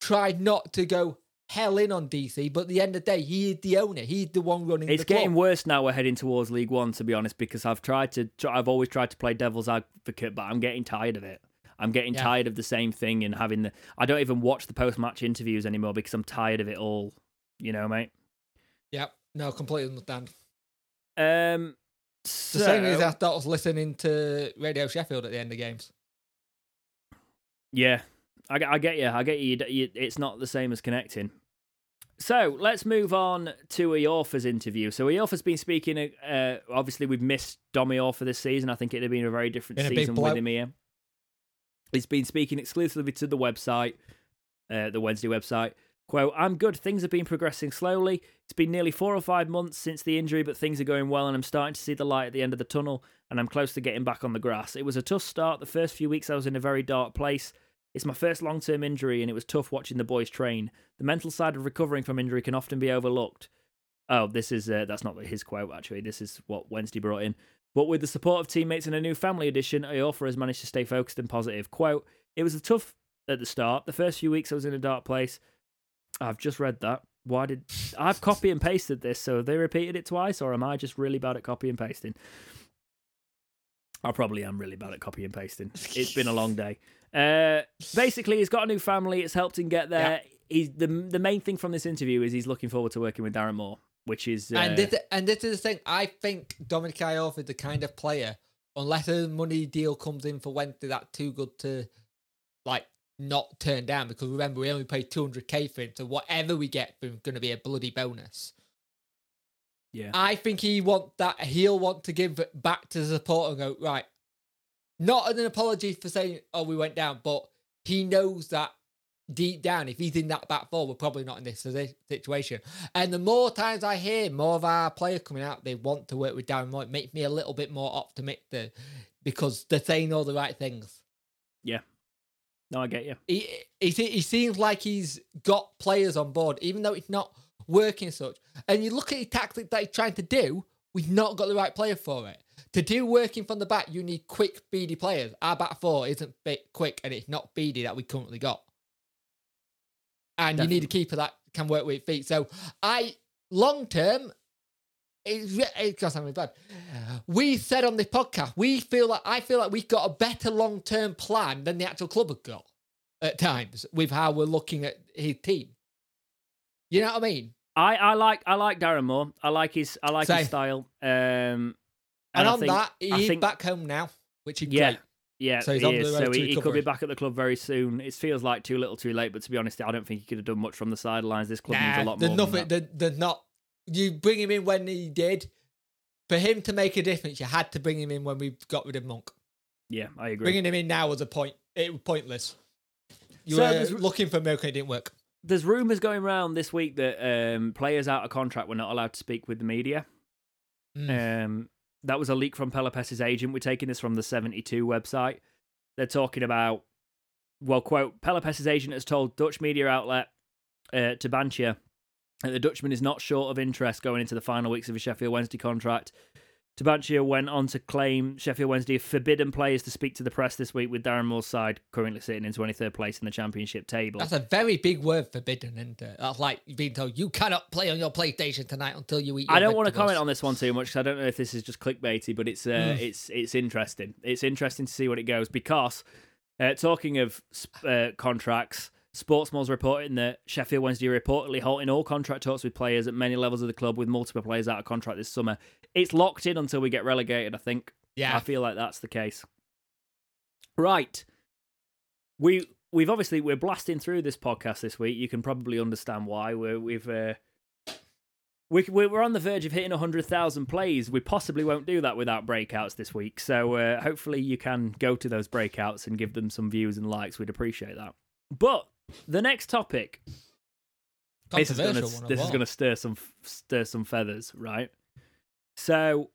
tried not to go hell in on D C, but at the end of the day, he is the owner. He's the one running it's the club. It's getting worse now we're heading towards League One, to be honest, because I've tried to, I've always tried to play devil's advocate, but I'm getting tired of it. I'm getting yeah. tired of the same thing and having the... I don't even watch the post-match interviews anymore because I'm tired of it all. You know, mate? Yeah. No, completely understand. Um, so... The same as I thought I was listening to Radio Sheffield at the end of games. Yeah. I, I get you. I get you. You, you. It's not the same as connecting. So, let's move on to Eorfa's interview. So, Eorfa's been speaking... Uh, obviously, we've missed Dom Eorfa this season. I think it'd have been a very different been season with him here. He's been speaking exclusively to the website, uh, the Wednesday website. Quote, I'm good. Things have been progressing slowly. It's been nearly four or five months since the injury, but things are going well, and I'm starting to see the light at the end of the tunnel, and I'm close to getting back on the grass. It was a tough start. The first few weeks I was in a very dark place. It's my first long-term injury, and it was tough watching the boys train. The mental side of recovering from injury can often be overlooked. Oh, this is uh, that's not his quote, actually. This is what Wednesday brought in. But with the support of teammates and a new family addition, Eorfa has managed to stay focused and positive. Quote, it was a tough at the start. The first few weeks I was in a dark place. I've just read that. Why did... I've copy and pasted this, so have they repeated it twice, or am I just really bad at copy and pasting? I probably am really bad at copy and pasting. It's been a long day. Uh, basically, he's got a new family. It's helped him get there. Yeah. He's, the, the main thing from this interview is he's looking forward to working with Darren Moore. Which is uh... and this and this is the thing. I think Dominic Eorfa is the kind of player, unless a money deal comes in for Wednesday, that's too good to like not turn down. Because remember, we only paid two hundred k for him, so whatever we get from going to be a bloody bonus. Yeah, I think he want that. He'll want to give back to the support and go right. Not an apology for saying oh we went down, but he knows that. Deep down, if he's in that back four, we're probably not in this situation. And the more times I hear more of our players coming out, they want to work with Darren Moore. It makes me a little bit more optimistic because they're saying all the right things. Yeah. No, I get you. He, he, he seems like he's got players on board, even though it's not working such. And you look at his tactics that he's trying to do, we've not got the right player for it. To do working from the back, you need quick, speedy players. Our back four isn't quick and it's not speedy that we currently got. And Definitely. You need a keeper that can work with feet. So I, long term, it's, it's got something bad. We said on this podcast, we feel like, I feel like we've got a better long-term plan than the actual club have got at times with how we're looking at his team. You know what I mean? I, I like, I like Darren Moore. I like his, I like Same. his style. Um, and, and on think, that, he's think, back home now, which is yeah. great. Yeah, so, he's he, is. so he, he could be back at the club very soon. It feels like too little, too late. But to be honest, I don't think he could have done much from the sidelines. This club nah, needs a lot more. Nothing, than that. They're, they're not. You bring him in when he did. for him to make a difference, you had to bring him in when we got rid of Monk. Yeah, I agree. Bringing him in now was a point. It was pointless. You so were looking for milk and it didn't work. There's rumours going around this week that um, players out of contract were not allowed to speak with the media. Mm. Um, that was a leak from Pelopes's agent. We're taking this from the seventy-two website. They're talking about, well, quote, Pelopes's agent has told Dutch media outlet uh, Tubantia that the Dutchman is not short of interest going into the final weeks of his Sheffield Wednesday contract. Tubantia went on to claim Sheffield Wednesday have forbidden players to speak to the press this week, with Darren Moore's side currently sitting in twenty-third place in the championship table. That's a very big word, forbidden, and uh, that's like being told you cannot play on your PlayStation tonight until you eat your I don't vegetables. Want to comment on this one too much because I don't know if this is just clickbaity, but it's uh, mm. it's it's interesting. It's interesting to see what it goes because uh, talking of uh, contracts, Sportsmall's reporting that Sheffield Wednesday are reportedly halting all contract talks with players at many levels of the club, with multiple players out of contract this summer. It's locked in until we get relegated, I think. Yeah. I feel like that's the case. Right. We, we've obviously, we're blasting through this podcast this week. You can probably understand why. We're, we've, uh, we, we're on the verge of hitting one hundred thousand plays. We possibly won't do that without breakouts this week. So uh, hopefully you can go to those breakouts and give them some views and likes. We'd appreciate that. But the next topic, this is going to stir some stir some feathers, right? So,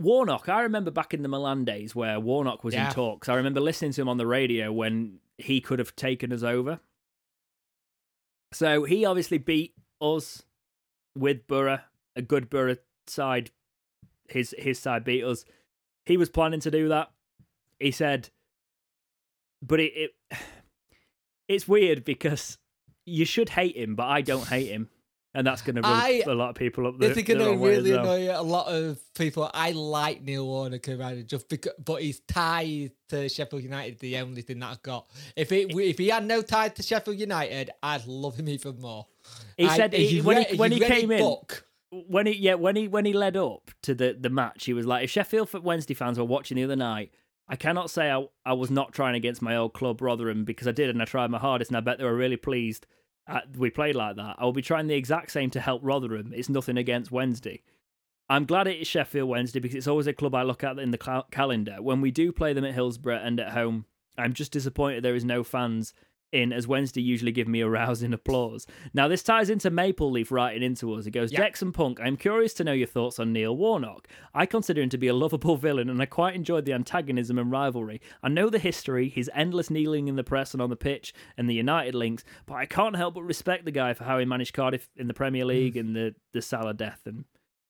Warnock, I remember back in the Milan days where Warnock was yeah. in talks. I remember listening to him on the radio when he could have taken us over. So, he obviously beat us with Borough, a good Borough side. His, his side beat us. He was planning to do that. He said... But it, it it's weird because you should hate him, but I don't hate him. And that's going to run a lot of people up the wrong way. It's going to really annoy a lot of people. I like Neil Warnock around just because, but his tie to Sheffield United, the only thing that I've got. If it, it if he had no tie to Sheffield United, I'd love him even more. He I, said he, when, read, he, when he came in. Book, when he yeah when he when he led up to the, the match, he was like, if Sheffield Wednesday fans were watching the other night, I cannot say I, I was not trying against my old club, Rotherham, because I did and I tried my hardest, and I bet they were really pleased at, we played like that. I will be trying the exact same to help Rotherham. It's nothing against Wednesday. I'm glad it is Sheffield Wednesday because it's always a club I look at in the cal- calendar. When we do play them at Hillsborough and at home, I'm just disappointed there is no fans in, as Wednesday usually give me a rousing applause. Now, this ties into Maple Leaf writing into us. It goes, yep. Jackson Punk, I'm curious to know your thoughts on Neil Warnock. I consider him to be a lovable villain, and I quite enjoyed the antagonism and rivalry. I know the history, his endless kneeling in the press and on the pitch, and the United links, but I can't help but respect the guy for how he managed Cardiff in the Premier League mm. and the, the Salah death, and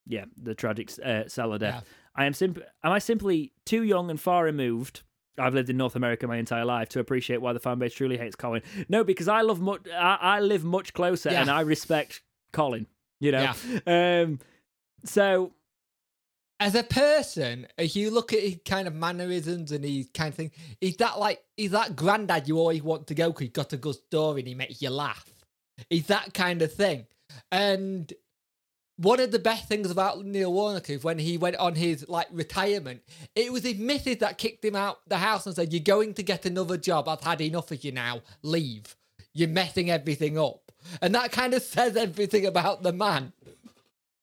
yeah, the tragic uh, Salah death. Yeah. I am simp- Am I simply too young and far removed... I've lived in North America my entire life to appreciate why the fan base truly hates Colin. No, because I love much. I, I live much closer, yeah. and I respect Colin. You know, yeah. um, so as a person, if you look at his kind of mannerisms and his kind of thing, he's that like he's that granddad you always want to go because he's got a good story and he makes you laugh. He's that kind of thing, and. One of the best things about Neil Warnock is when he went on his like retirement, it was his missus that kicked him out the house and said, you're going to get another job. I've had enough of you now. Leave. You're messing everything up. And that kind of says everything about the man.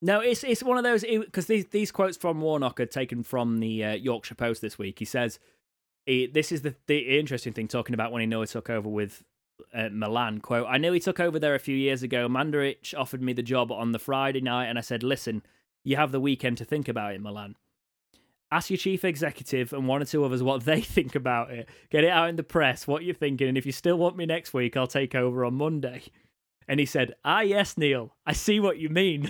No, it's it's one of those, because these, these quotes from Warnock are taken from the uh, Yorkshire Post this week. He says, he, this is the, the interesting thing, talking about when he Noah took over with Uh, Milan, quote, I knew he took over there a few years ago. Mandarich offered me the job on the Friday night and I said, listen, you have the weekend to think about it, Milan. Ask your chief executive and one or two others what they think about it. Get it out in the press, what you're thinking, and if you still want me next week, I'll take over on Monday. And he said, ah, yes, Neil, I see what you mean.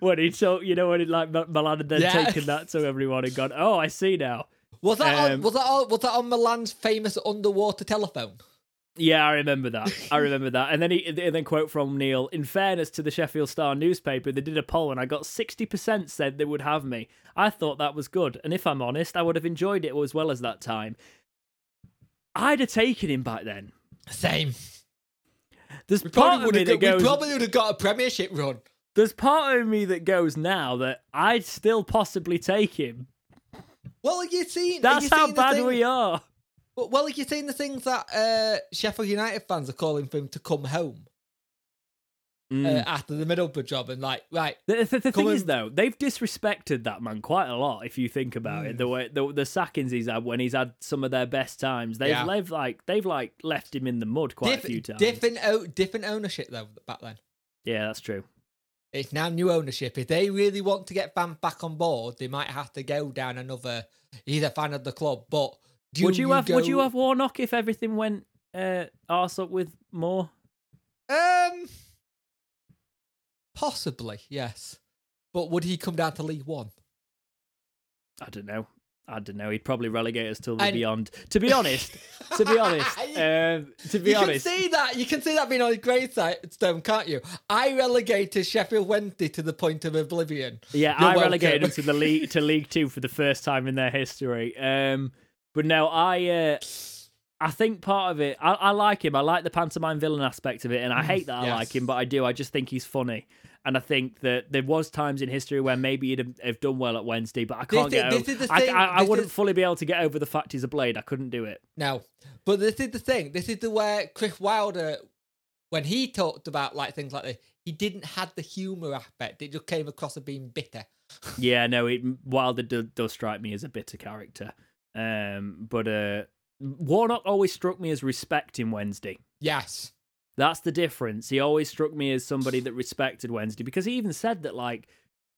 When he told, you know, when he, like, Milan had then yeah. taken that to everyone and gone, oh, I see now. Was that, um, on, was, that on, was that on Milan's famous underwater telephone? Yeah, I remember that. I remember that. And then he and then quote from Neil, in fairness to the Sheffield Star newspaper, they did a poll and I got sixty percent said they would have me. I thought that was good. And if I'm honest, I would have enjoyed it as well as that time. I'd have taken him back then. Same. There's we part of me that got, goes... We probably would have got a Premiership run. There's part of me that goes now that I'd still possibly take him. Well, you see... That's you how bad we are. Well, have you seen the things that uh, Sheffield United fans are calling for him to come home? mm. uh, after the Middlesbrough job and like, right. The, the, the thing in. is though, they've disrespected that man quite a lot. If you think about mm. it, the way the, the sackings he's had when he's had some of their best times, they've yeah. left like they've like left him in the mud quite Dif- a few times. Different, o- different ownership though back then. Yeah, that's true. It's now new ownership. If they really want to get fans back on board, they might have to go down another. He's a fan of the club, but do would you, you have go... would you have Warnock if everything went uh, arse up with Moore? Um, possibly yes, but would he come down to League One? I don't know. I don't know. He'd probably relegate us till the and... beyond. To be honest, to be honest, um, to be you honest, you can see that. You can see that being on his gravestone, can't you? I relegated Sheffield Wednesday to the point of oblivion. Yeah, You're I welcome. relegated them to the league to League Two for the first time in their history. Um, but no, I, uh, I think part of it. I, I like him. I like the pantomime villain aspect of it, and I hate that yes. I like him, but I do. I just think he's funny. And I think that there was times in history where maybe he'd have done well at Wednesday, but I can't this get is, over... This is the I, thing. I, I wouldn't is... fully be able to get over the fact he's a blade. I couldn't do it. No. But this is the thing. This is the where Chris Wilder, when he talked about like things like this, he didn't have the humour aspect. It just came across as being bitter. yeah, no, it, Wilder do, does strike me as a bitter character. Um, but uh, Warnock always struck me as respecting Wednesday. Yes. That's the difference. He always struck me as somebody that respected Wednesday because he even said that like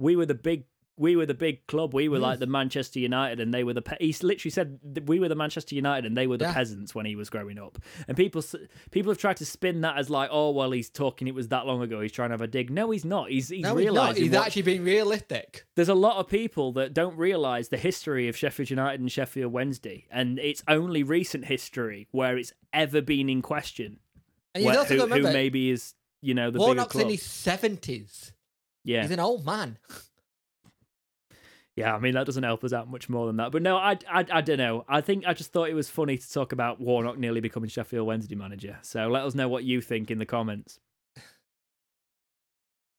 we were the big we were the big club. We were mm. like the Manchester United and they were the pe- he literally said that we were the Manchester United and they were the yeah. peasants when he was growing up. And people people have tried to spin that as like, oh well, he's talking it was that long ago. He's trying to have a dig. No, he's not. He's he's no, realizing he's, not. he's actually being realistic. There's a lot of people that don't realize the history of Sheffield United and Sheffield Wednesday, and it's only recent history where it's ever been in question. And you well, also who, remember, who maybe is, you know, the Warnock's bigger club. Warnock's in his seventies. Yeah. He's an old man. yeah, I mean, that doesn't help us out much more than that. But no, I, I, I don't know. I think I just thought it was funny to talk about Warnock nearly becoming Sheffield Wednesday manager. So let us know what you think in the comments.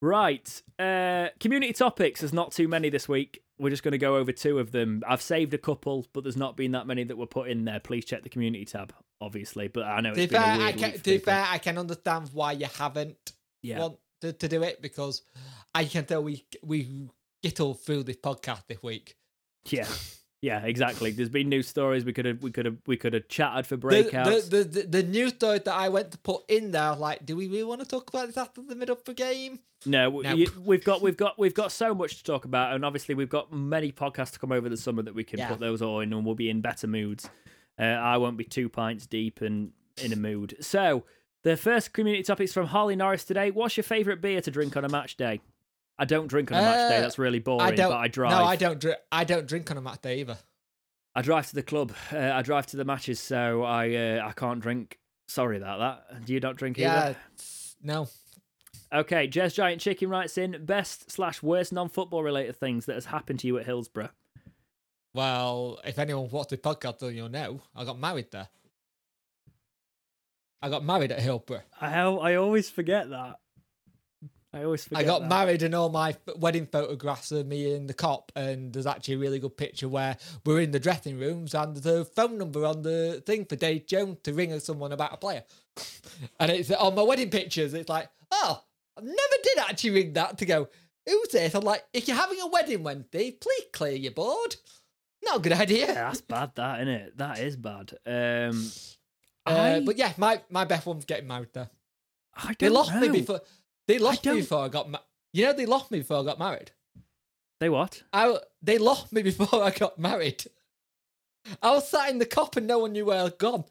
Right. Uh, community topics. There's not too many this week. We're just going to go over two of them. I've saved a couple, but there's not been that many that were put in there. Please check the community tab. Obviously, but I know it's been fair, a weird I can, week to be fair, I can understand why you haven't yeah. wanted to, to do it because I can tell we we get all through this podcast this week. Yeah, yeah, exactly. There's been news stories we could have we could have we could have chatted for breakouts. The the, the, the news story that I went to put in there, like, do we really want to talk about this after the Middlesbrough game? No, nope. you, we've got we've got we've got so much to talk about, and obviously we've got many podcasts to come over the summer that we can yeah. put those all in, and we'll be in better moods. Uh, I won't be two pints deep and in a mood. So, the first community topic is from Holly Norris today. What's your favourite beer to drink on a match day? I don't drink on a uh, match day. That's really boring, I don't, but I drive. No, I don't, dr- I don't drink on a match day either. I drive to the club. Uh, I drive to the matches, so I uh, I can't drink. Sorry about that. Do you not drink yeah, either? No. Okay, Jess Giant Chicken writes in, best slash worst non-football related things that has happened to you at Hillsborough. Well, if anyone watched the podcast, then you'll know. I got married there. I got married at Hillsborough. I I always forget that. I always forget I got that. married and all my wedding photographs of me and the cop, and there's actually a really good picture where we're in the dressing rooms and there's a phone number on the thing for Dave Jones to ring someone about a player. and it's on my wedding pictures. It's like, oh, I never did actually ring that to go, who's this? I'm like, if you're having a wedding Wednesday, please clear your board. Not a good idea. Yeah, that's bad, that, isn't it? That is bad. Um, uh, I... But yeah, my, my best one's getting married there. I don't they lost know. me before. They lost me before I got married. You know, they lost me before I got married. They what? I they lost me before I got married. I was sat in the cop and no one knew where I was gone.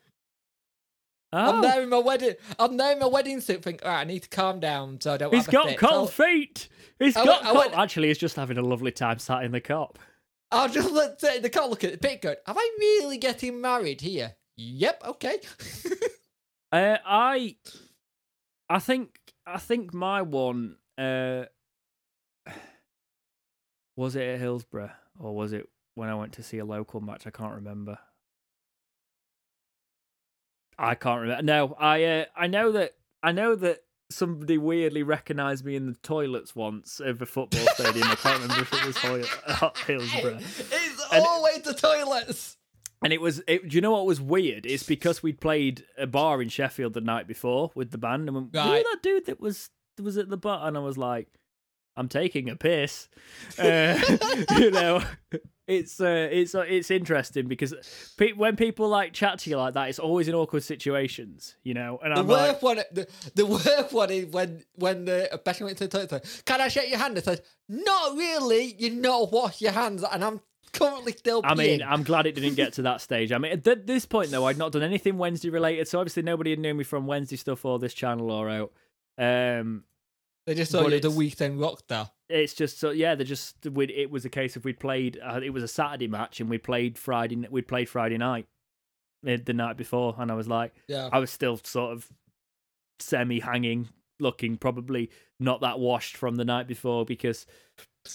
Oh. I'm there in my wedding. I'm there in my wedding suit. Think, all right, I need to calm down so I don't. He's have got a cold so, feet. He's I got. Went, cold... Went... Actually, he's just having a lovely time sat in the cop. I'll just look at the cop, look at the picture. Am I really getting married here? Yep. Okay. uh, I, I think, I think my one uh, was it at Hillsborough or was it when I went to see a local match? I can't remember. I can't remember. No, I, uh, I know that, I know that somebody weirdly recognised me in the toilets once of a football stadium. I can't remember if it was Hoy- Hillsborough. It's and always it, the toilets. And it was, it, do you know what was weird? It's because we'd played a bar in Sheffield the night before with the band. And we, right. you know that dude that was was at the bar and I was like, I'm taking a piss. Uh, you know, it's uh, it's uh, it's interesting because pe- when people like chat to you like that, it's always in awkward situations, you know. And the I'm worst like, one, the, the worst one is when when the Beckham went to the toilet. Can I shake your hand? I said, not really. You not wash your hands, and I'm currently still. I peeing. mean, I'm glad it didn't get to that stage. I mean, at th- this point though, I'd not done anything Wednesday related, so obviously nobody had known me from Wednesday stuff or this channel or out. Um, They just saw you the weekend rockstar. It's just so yeah. They just we'd, it was a case of we'd played. Uh, it was a Saturday match, and we played Friday. We played Friday night, the night before, and I was like, yeah. I was still sort of semi-hanging, looking probably not that washed from the night before because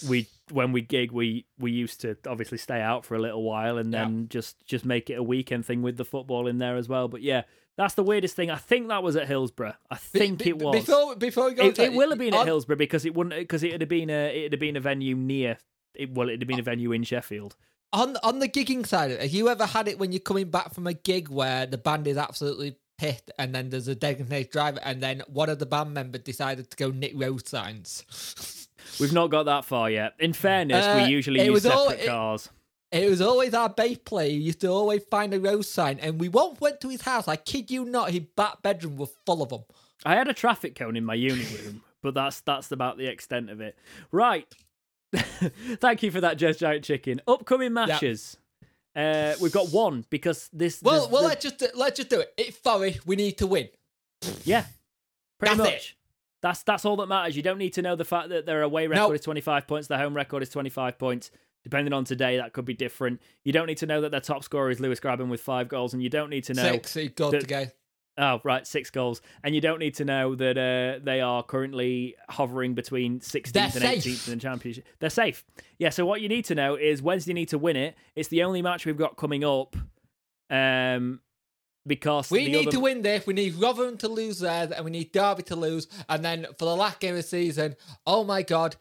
we when we gig we we used to obviously stay out for a little while and then yeah. just just make it a weekend thing with the football in there as well. But yeah. That's the weirdest thing. I think that was at Hillsborough. I think be, be, it was. Before, before we go, it, to, it will have been at I'm, Hillsborough because it wouldn't because it had been a it had been a venue near. It, well, it had been a venue in Sheffield. On on the gigging side of it, have you ever had it when you're coming back from a gig where the band is absolutely pissed and then there's a designated driver and then one of the band members decided to go nick road signs? We've not got that far yet. In fairness, uh, we usually use separate all, it, cars. It was always our bass player who used to always find a road sign, and we once went to his house. I kid you not, his back bedroom was full of them. I had a traffic cone in my uni room, but that's that's about the extent of it. Right. Thank you for that, Jess Giant Chicken. Upcoming matches. Yep. Uh, we've got one because this. Well, this, well, the... let's just let's just do it. It's Forest. We need to win. Yeah, pretty that's much. It. That's that's all that matters. You don't need to know the fact that their away record nope. is twenty-five points, their home record is twenty-five points. Depending on today, that could be different. You don't need to know that their top scorer is Lewis Grabban with five goals, and you don't need to know... Six, eight goals that, to go. Oh, right, six goals. And you don't need to know that uh, they are currently hovering between sixteenth They're and safe. eighteenth in the Championship. They're safe. Yeah, so what you need to know is Wednesday need to win it. It's the only match we've got coming up um, because... We need other... to win this. We need Rotherham to lose theirs, and we need Derby to lose. And then for the last game of the season, oh my God...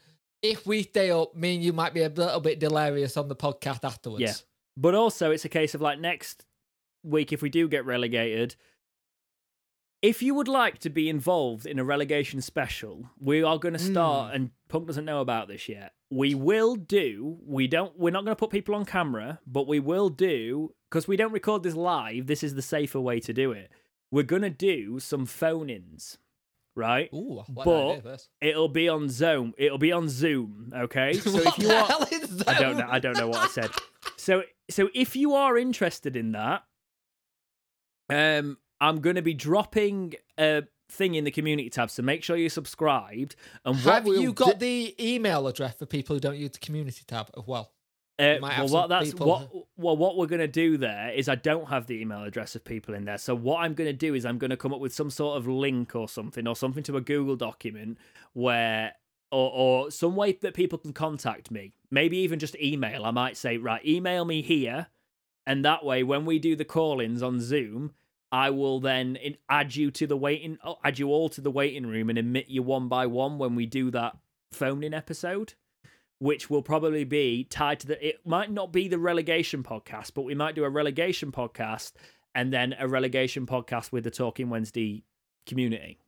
If we stay up, me and you might be a little bit delirious on the podcast afterwards. Yeah. But also, it's a case of like next week, if we do get relegated, if you would like to be involved in a relegation special, we are going to start, mm. and Punk doesn't know about this yet. We will do, we don't, we're not going to put people on camera, but we will do, because we don't record this live, this is the safer way to do it. We're going to do some phone-ins. Right, Ooh, but it'll be on Zoom. It'll be on Zoom. Okay, so what if you are, hell is Zoom? I don't know. I don't know what I said. so, so if you are interested in that, um, I'm going to be dropping a thing in the community tab. So make sure you're subscribed. And what have we'll you got d- the email address for people who don't use the community tab as well? Uh, well, what that's people. what. Well, what we're going to do there is I don't have the email address of people in there. So what I'm going to do is I'm going to come up with some sort of link or something, or something to a Google document where, or or some way that people can contact me. Maybe even just email. I might say, right, email me here, and that way when we do the call-ins on Zoom, I will then add you to the waiting, add you all to the waiting room, and admit you one by one when we do that phone-in episode. Which will probably be tied to the... It might not be the relegation podcast, but we might do a relegation podcast and then a relegation podcast with the Talking Wednesday community.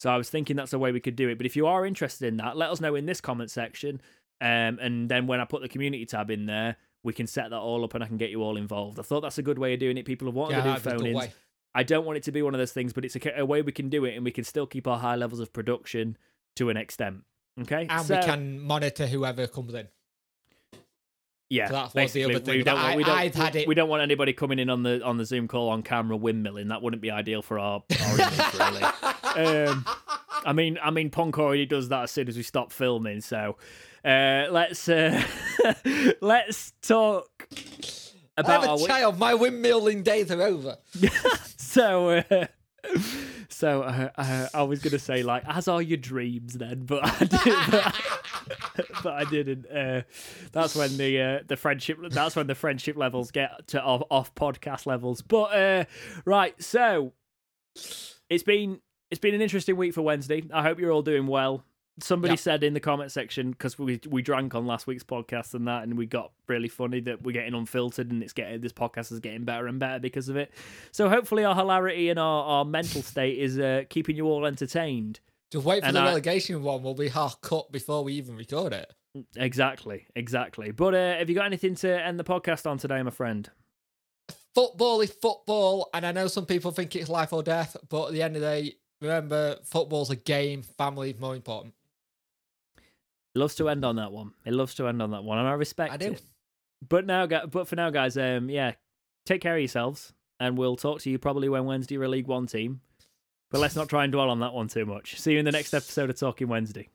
So I was thinking that's a way we could do it. But if you are interested in that, let us know in this comment section. Um, and then when I put the community tab in there, we can set that all up and I can get you all involved. I thought that's a good way of doing it. People have wanted yeah, to do phone-ins. I don't want it to be one of those things, but it's a, a way we can do it and we can still keep our high levels of production to an extent. Okay, and so, we can monitor whoever comes in. Yeah, so that was the other thing. We don't, I, we, don't, I've we, had it. we don't want anybody coming in on the on the Zoom call on camera windmilling. That wouldn't be ideal for our, our image, really. Um, I mean, I mean, Punk already does that as soon as we stop filming. So uh, let's uh, let's talk about I have a our child. Win- My windmilling days are over. so. Uh, So uh, uh, I was going to say, like, as are your dreams then, but I, did, but, but I didn't. Uh, that's when the uh, the friendship that's when the friendship levels get to off, off podcast levels. But uh, right, so it's been it's been an interesting week for Wednesday. I hope you're all doing well. Somebody yep. said in the comment section because we we drank on last week's podcast and that, and we got really funny that we're getting unfiltered and it's getting this podcast is getting better and better because of it. So hopefully our hilarity and our, our mental state is uh, keeping you all entertained. Just wait for and the I, relegation one. We'll be half cut before we even record it. Exactly, exactly. But uh, have you got anything to end the podcast on today, my friend? Football is football, and I know some people think it's life or death, but at the end of the day, remember, football's a game. Family is more important. It loves to end on that one. It loves to end on that one, and I respect I do. it. But now, but for now, guys, um, yeah, take care of yourselves, and we'll talk to you probably when Wednesday are a League One team. But let's not try and dwell on that one too much. See you in the next episode of Talking Wednesday.